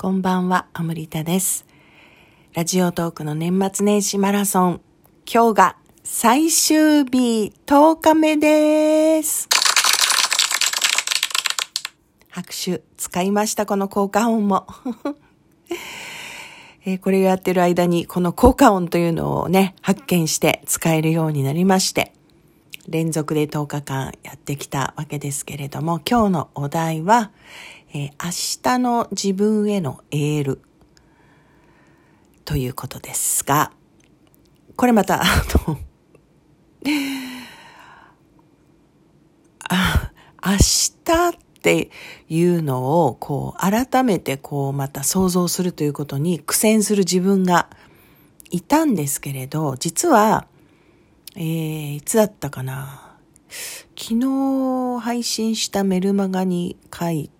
こんばんは、アムリタです。ラジオトークの年末年始マラソン、今日が最終日10日目です。拍手使いました、この効果音もこれをやってる間にこの効果音というのをね、発見して使えるようになりまして、連続で10日間やってきたわけですけれども、今日のお題は、明日の自分へのエールということですが、これまた明日っていうのをこう改めてこうまた想像するということに苦戦する自分がいたんですけれど、実は、いつだったかな、昨日配信したメルマガに書い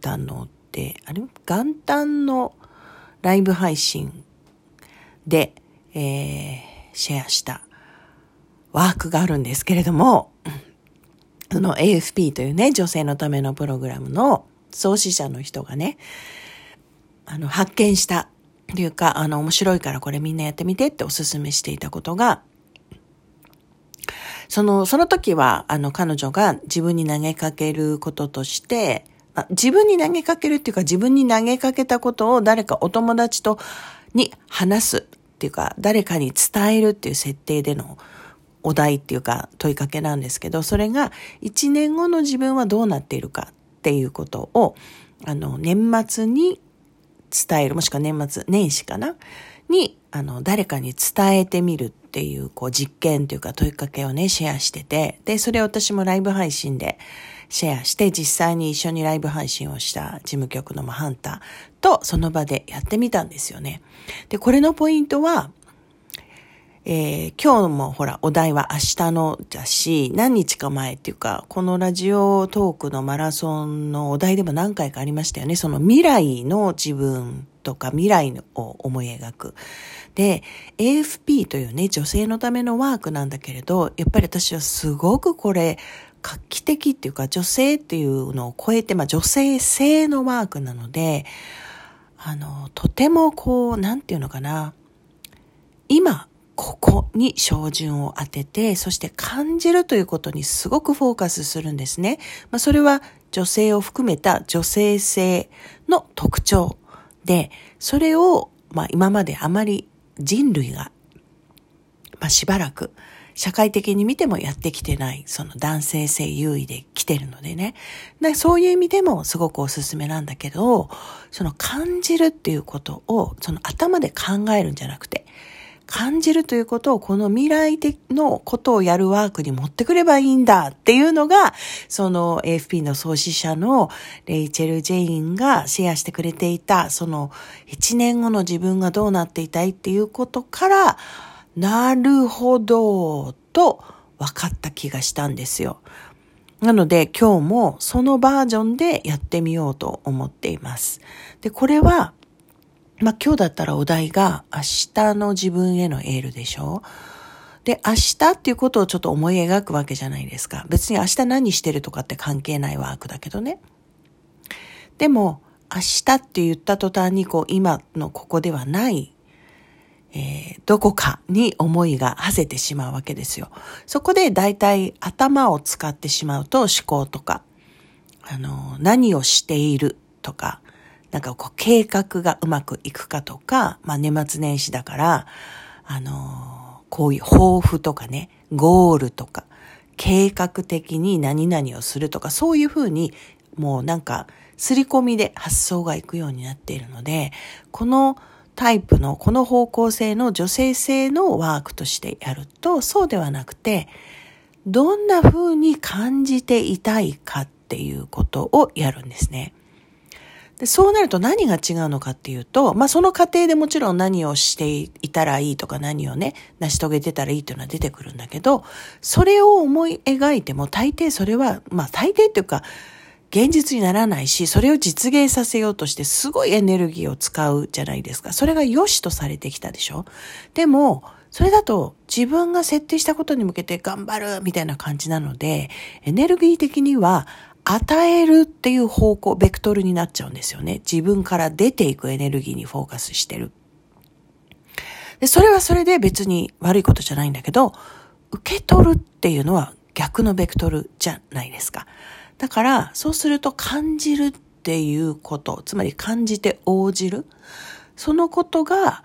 たので、あれ元旦のライブ配信で、シェアしたワークがあるんですけれども、その AFP というね、女性のためのプログラムの創始者の人がね、発見したというか、面白いからこれみんなやってみてっておすすめしていたことが、その時は、彼女が自分に投げかけることとして、自分に投げかけるっていうか、自分に投げかけたことを誰かお友達とに話すっていうか、誰かに伝えるっていう設定でのお題っていうか、問いかけなんですけど、それが1年後の自分はどうなっているかっていうことを、年末に伝える、もしくは年始かなに、誰かに伝えてみるっていう、こう実験というか問いかけをね、シェアしてて、でそれを私もライブ配信でシェアして、実際に一緒にライブ配信をした事務局のハンターとその場でやってみたんですよね。でこれのポイントは、今日もほらお題は明日のだし、何日か前っていうか、このラジオトークのマラソンのお題でも何回かありましたよね。その未来の自分とか、未来を思い描く。で AFP というね、女性のためのワークなんだけれど、やっぱり私はすごくこれ画期的っていうか、女性っていうのを超えて、女性性のワークなので、とてもこう、なんていうのかな、今ここに照準を当てて、そして感じるということにすごくフォーカスするんですね。それは女性を含めた女性性の特徴で、それを今まであまり人類がしばらく社会的に見てもやってきてない、その男性性優位で来てるのでね、そういう意味でもすごくおすすめなんだけど、その感じるっていうことを、その頭で考えるんじゃなくて、感じるということを、この未来のことをやるワークに持ってくればいいんだっていうのが、その AFP の創始者のレイチェル・ジェインがシェアしてくれていた、その1年後の自分がどうなっていたいっていうことから、なるほどと分かった気がしたんですよ。なので今日もそのバージョンでやってみようと思っています。で、これは今日だったらお題が明日の自分へのエールでしょ。で、明日っていうことをちょっと思い描くわけじゃないですか。別に明日何してるとかって関係ないワークだけどね。でも明日って言った途端に、こう今のここではない、どこかに思いが馳せてしまうわけですよ。そこでだいたい頭を使ってしまうと、思考とか、何をしているとか、こう計画がうまくいくかとか、年末年始だから、こういう抱負とかね、ゴールとか、計画的に何々をするとか、そういうふうに、もう刷り込みで発想がいくようになっているので、このタイプの、この方向性の女性性のワークとしてやると、そうではなくて、どんなふうに感じていたいかっていうことをやるんですね。でそうなると何が違うのかっていうと、その過程でもちろん何をしていたらいいとか、何をね、成し遂げてたらいいというのは出てくるんだけど、それを思い描いても大抵それは、大抵っていうか現実にならないし、それを実現させようとしてすごいエネルギーを使うじゃないですか。それが良しとされてきたでしょ。でもそれだと自分が設定したことに向けて頑張るみたいな感じなので、エネルギー的には与えるっていう方向、ベクトルになっちゃうんですよね。自分から出ていくエネルギーにフォーカスしてる。で、それはそれで別に悪いことじゃないんだけど、受け取るっていうのは逆のベクトルじゃないですか。だから、そうすると感じるっていうこと、つまり感じて応じる、そのことが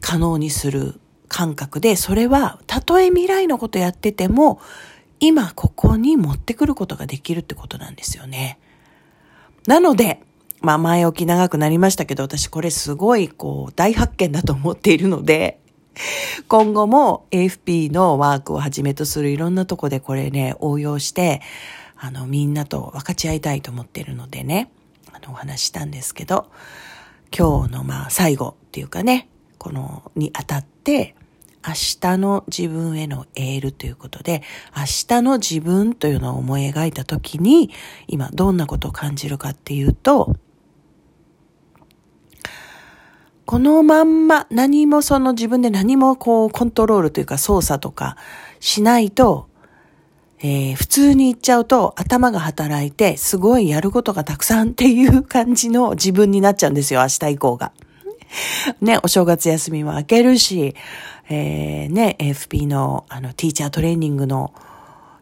可能にする感覚で、それはたとえ未来のことやってても、今ここに持ってくることができるってことなんですよね。なので、まあ前置き長くなりましたけど、私これすごい大発見だと思っているので、今後も AFP のワークをはじめとするいろんなとこでこれね、応用して、みんなと分かち合いたいと思っているのでね、お話したんですけど、今日のまあ最後っていうかね、このにあたって、明日の自分へのエールということで、明日の自分というのを思い描いたときに、今どんなことを感じるかっていうと、このまんま何も自分で何もコントロールというか操作とかしないと、普通に言っちゃうと頭が働いてすごいやることがたくさんっていう感じの自分になっちゃうんですよ、明日以降が。ね、お正月休みも明けるし、ね、AFP のティーチャートレーニングの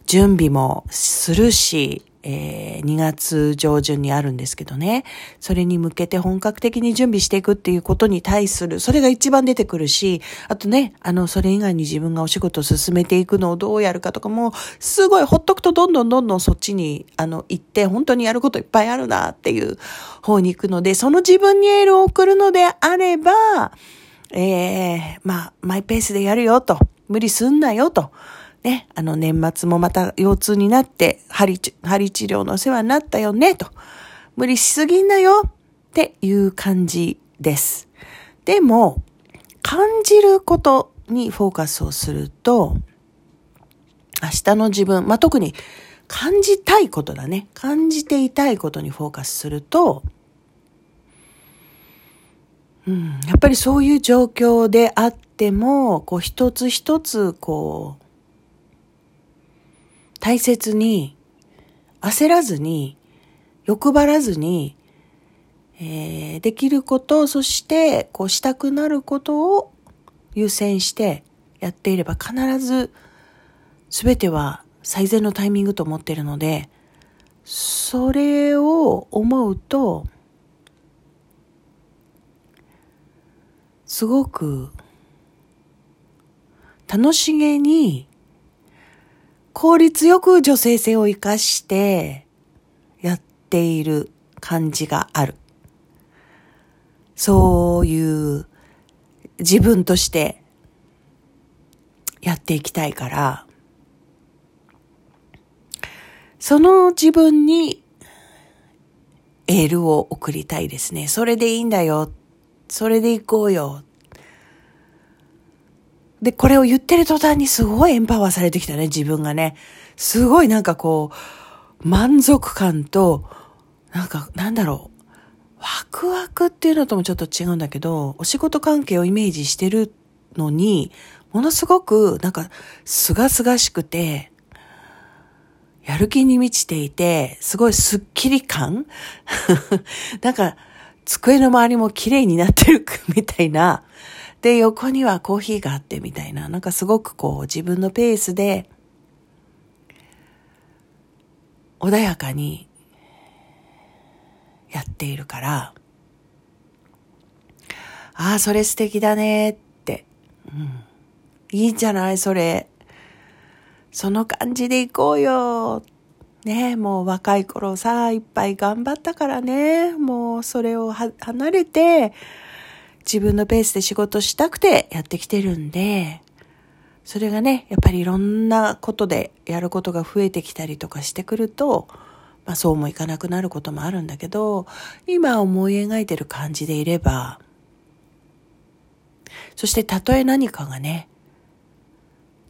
準備もするし、2月上旬にあるんですけどね、それに向けて本格的に準備していくっていうことに対する、それが一番出てくるし、あとね、それ以外に自分がお仕事を進めていくのをどうやるかとかも、すごいほっとくとどんどんそっちに行って、本当にやることいっぱいあるなっていう方に行くので、その自分にエールを送るのであれば、まあマイペースでやるよと、無理すんなよと。ね、年末もまた腰痛になって針治療のお世話になったよねと、無理しすぎんなよっていう感じです。でも感じることにフォーカスをすると、明日の自分、まあ、特に感じたいことだね、感じていたいことにフォーカスすると、やっぱりそういう状況であっても一つ一つ大切に、焦らずに、欲張らずに、できることを、そしてしたくなることを優先してやっていれば、必ず全ては最善のタイミングと思っているので、それを思うとすごく楽しげに、効率よく女性性を生かしてやっている感じがある。そういう自分としてやっていきたいから、その自分にエールを送りたいですね。それでいいんだよ。それで行こうよ。で、これを言ってる途端にすごいエンパワーされてきたね、自分がね。すごい満足感と、なんだろう、ワクワクっていうのともちょっと違うんだけど、お仕事関係をイメージしてるのに、ものすごくすがすがしくて、やる気に満ちていて、すごいスッキリ感机の周りも綺麗になってるみたいな、で、横にはコーヒーがあってみたいな、すごく自分のペースで、穏やかにやっているから、ああ、それ素敵だねって、いいじゃない、それ。その感じで行こうよ。ねえ、もう若い頃さ、いっぱい頑張ったからね、もうそれを離れて、自分のペースで仕事したくてやってきてるんで、それがね、やっぱりいろんなことでやることが増えてきたりとかしてくると、まあそうもいかなくなることもあるんだけど、今思い描いてる感じでいれば、そしてたとえ何かがね、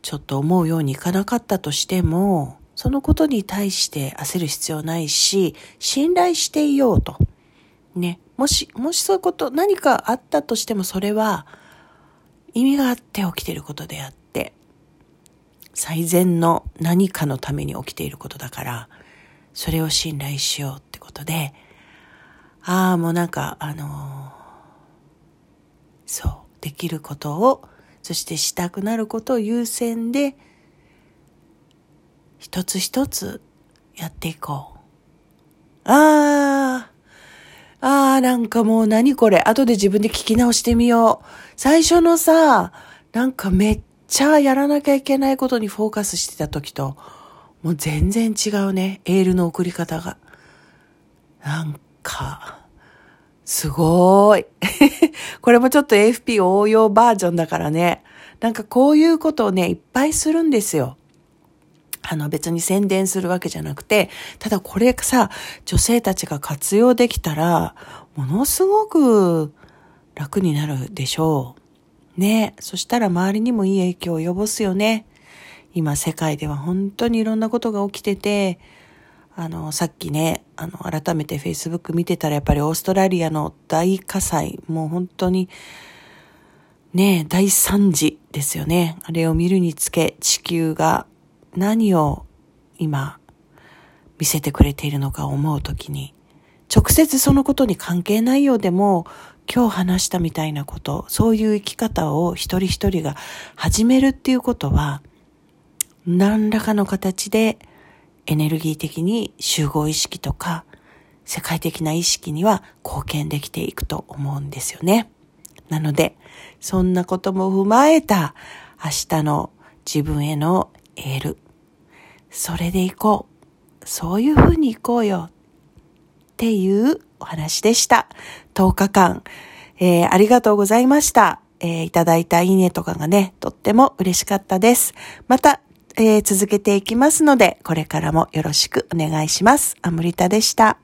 ちょっと思うようにいかなかったとしても、そのことに対して焦る必要ないし、信頼していようと。ね。もしそういうこと、何かあったとしても、それは意味があって起きていることであって、最善の何かのために起きていることだから、それを信頼しようってことで、ああもうなんかそうできることを、そしてしたくなることを優先で一つ一つやっていこう。なんかもう何これ、後で自分で聞き直してみよう。最初のさ、なんかめっちゃやらなきゃいけないことにフォーカスしてた時ともう全然違うね。エールの送り方がなんかすごーいこれもちょっと AFP 応用バージョンだからね。なんかこういうことをねいっぱいするんですよ。別に宣伝するわけじゃなくて、ただこれさ、女性たちが活用できたら、ものすごく楽になるでしょう。ね。そしたら周りにもいい影響を及ぼすよね。今世界では本当にいろんなことが起きてて、さっきね、改めて Facebook 見てたらやっぱりオーストラリアの大火災、もう本当に、ね、大惨事ですよね。あれを見るにつけ、地球が、何を今見せてくれているのか思うときに、直接そのことに関係ないようでも今日話したみたいなこと、そういう生き方を一人一人が始めるっていうことは、何らかの形でエネルギー的に集合意識とか世界的な意識には貢献できていくと思うんですよね。なのでそんなことも踏まえた明日の自分へのエール、それで行こう、そういう風に行こうよっていうお話でした。10日間、ありがとうございました、いただいたいいねとかがねとっても嬉しかったです。また、続けていきますのでこれからもよろしくお願いします。アムリタでした。